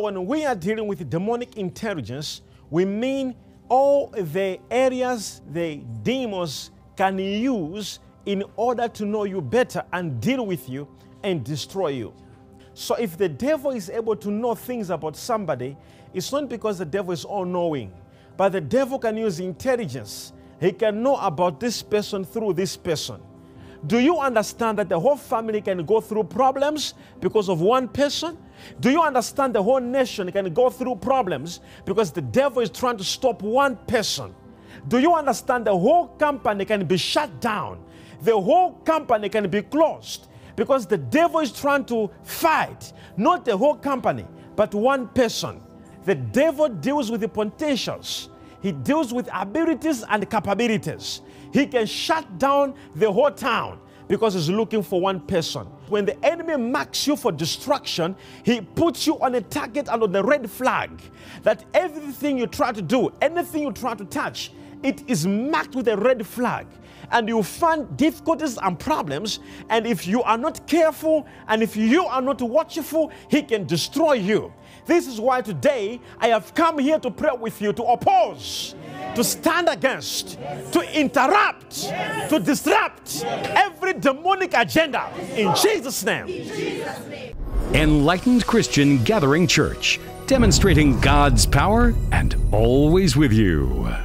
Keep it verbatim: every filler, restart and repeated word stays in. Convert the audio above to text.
When we are dealing with demonic intelligence, we mean all the areas the demons can use in order to know you better and deal with you and destroy you. So if the devil is able to know things about somebody, it's not because the devil is all-knowing, but the devil can use intelligence. He can know about this person through this person. Do you understand that the whole family can go through problems because of one person? Do you understand the whole nation can go through problems because the devil is trying to stop one person? Do you understand the whole company can be shut down? The whole company can be closed because the devil is trying to fight, not the whole company, but one person. The devil deals with the potentials. He deals with abilities and capabilities. He can shut down the whole town because he's looking for one person. When the enemy marks you for destruction, he puts you on a target and on the red flag that everything you try to do, anything you try to touch, it is marked with a red flag. And you find difficulties and problems. And if you are not careful and if you are not watchful, he can destroy you. This is why today I have come here to pray with you, to oppose, to stand against, yes, to interrupt, yes, to disrupt, yes, every demonic agenda, yes, in Jesus' name. In Jesus' name. Enlightened Christian Gathering Church, demonstrating God's power and always with you.